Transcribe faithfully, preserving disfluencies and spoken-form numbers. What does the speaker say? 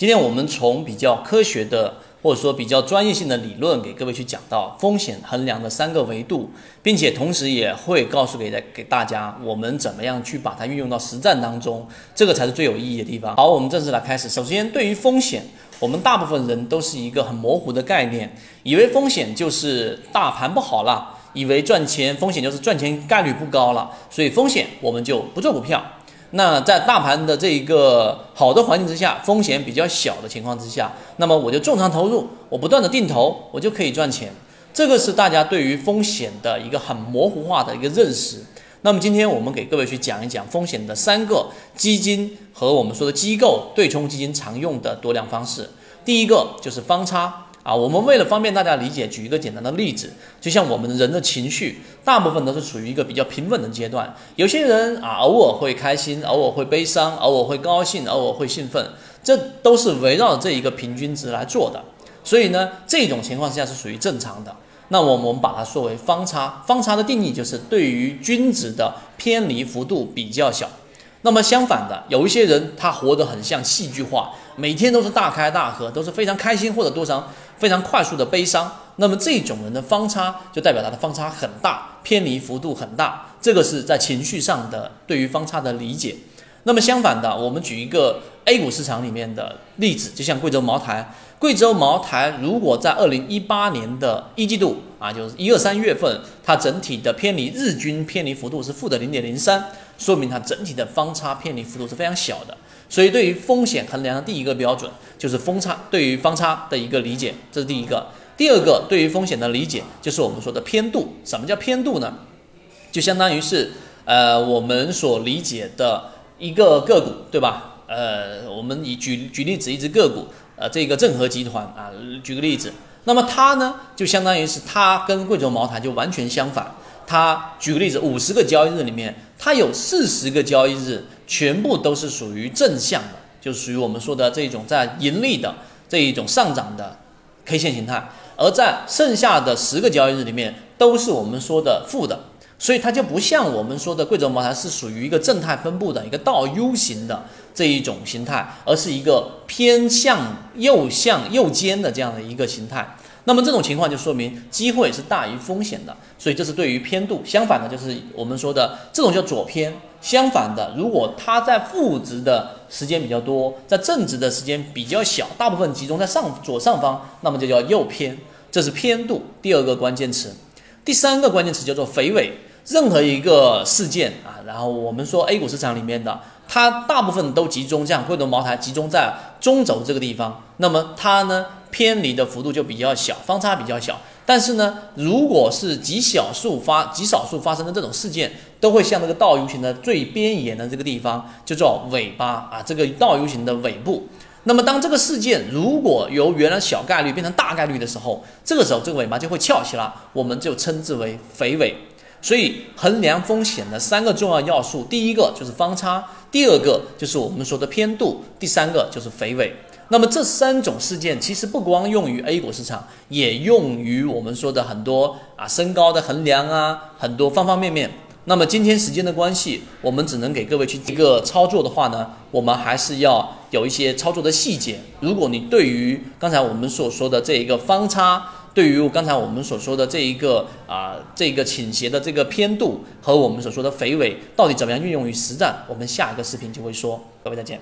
今天我们从比较科学的或者说比较专业性的理论给各位去讲到风险衡量的三个维度，并且同时也会告诉给给大家我们怎么样去把它运用到实战当中，这个才是最有意义的地方。好，我们正式来开始。首先，对于风险，我们大部分人都是一个很模糊的概念，以为风险就是大盘不好了，以为赚钱风险就是赚钱概率不高了，所以风险我们就不做股票。那在大盘的这一个好的环境之下，风险比较小的情况之下，那么我就重仓投入，我不断的定投，我就可以赚钱。这个是大家对于风险的一个很模糊化的一个认识。那么今天我们给各位去讲一讲风险的三个基金和我们说的机构对冲基金常用的多量方式。第一个就是方差。啊，我们为了方便大家理解，举一个简单的例子，就像我们人的情绪，大部分都是处于一个比较平稳的阶段。有些人啊，偶尔会开心，偶尔会悲伤，偶尔会高兴，偶尔会兴奋，这都是围绕这一个平均值来做的。所以呢，这种情况下是属于正常的。那我们把它说为方差。方差的定义就是对于均值的偏离幅度比较小。那么相反的，有一些人他活得很像戏剧化，每天都是大开大合，都是非常开心或者多伤。非常快速的悲伤，那么这种人的方差就代表他的方差很大，偏离幅度很大，这个是在情绪上的对于方差的理解。那么相反的，我们举一个 A 股市场里面的例子，就像贵州茅台，贵州茅台如果在二零一八年的一季度啊，就是一二三月份，它整体的偏离日均偏离幅度是负的 零点零三， 说明它整体的方差偏离幅度是非常小的。所以对于风险衡量的第一个标准就是风差，对于方差的一个理解，这是第一个。第二个，对于风险的理解就是我们说的偏度。什么叫偏度呢？就相当于是呃我们所理解的一个个股，对吧？呃，我们以举举例子，一只个股，呃，这个正和集团啊，举个例子，那么它呢，就相当于是它跟贵州茅台就完全相反。它举个例子，五十个交易日里面，它有四十个交易日全部都是属于正向的，就属于我们说的这种在盈利的这一种上涨的 K 线形态，而在剩下的十个交易日里面都是我们说的负的，所以它就不像我们说的贵州茅台是属于一个正态分布的一个倒 U 型的这一种形态，而是一个偏向右向右肩的这样的一个形态。那么这种情况就说明机会是大于风险的，所以这是对于偏度。相反的，就是我们说的这种叫左偏。相反的，如果它在负值的时间比较多，在正值的时间比较小，大部分集中在上左上方，那么就叫右偏。这是偏度第二个关键词。第三个关键词叫做肥尾。任何一个事件啊，然后我们说 A 股市场里面的，它大部分都集中，像贵州茅台集中在中轴这个地方，那么它呢偏离的幅度就比较小，方差比较小。但是呢，如果是极小数发极少数发生的这种事件，都会像这个倒 U 型的最边沿的这个地方，就叫尾巴啊，这个倒 U 型的尾部。那么当这个事件如果由原来小概率变成大概率的时候，这个时候这个尾巴就会翘起来，我们就称之为肥尾。所以衡量风险的三个重要要素，第一个就是方差，第二个就是我们说的偏度，第三个就是肥尾。那么这三种事件其实不光用于 A 股市场，也用于我们说的很多啊身高的衡量啊，很多方方面面。那么今天时间的关系，我们只能给各位去一个操作的话呢，我们还是要有一些操作的细节。如果你对于刚才我们所说的这一个方差，对于刚才我们所说的这一个啊、呃、这个倾斜的这个偏度和我们所说的肥尾到底怎么样运用于实战，我们下一个视频就会说。各位再见。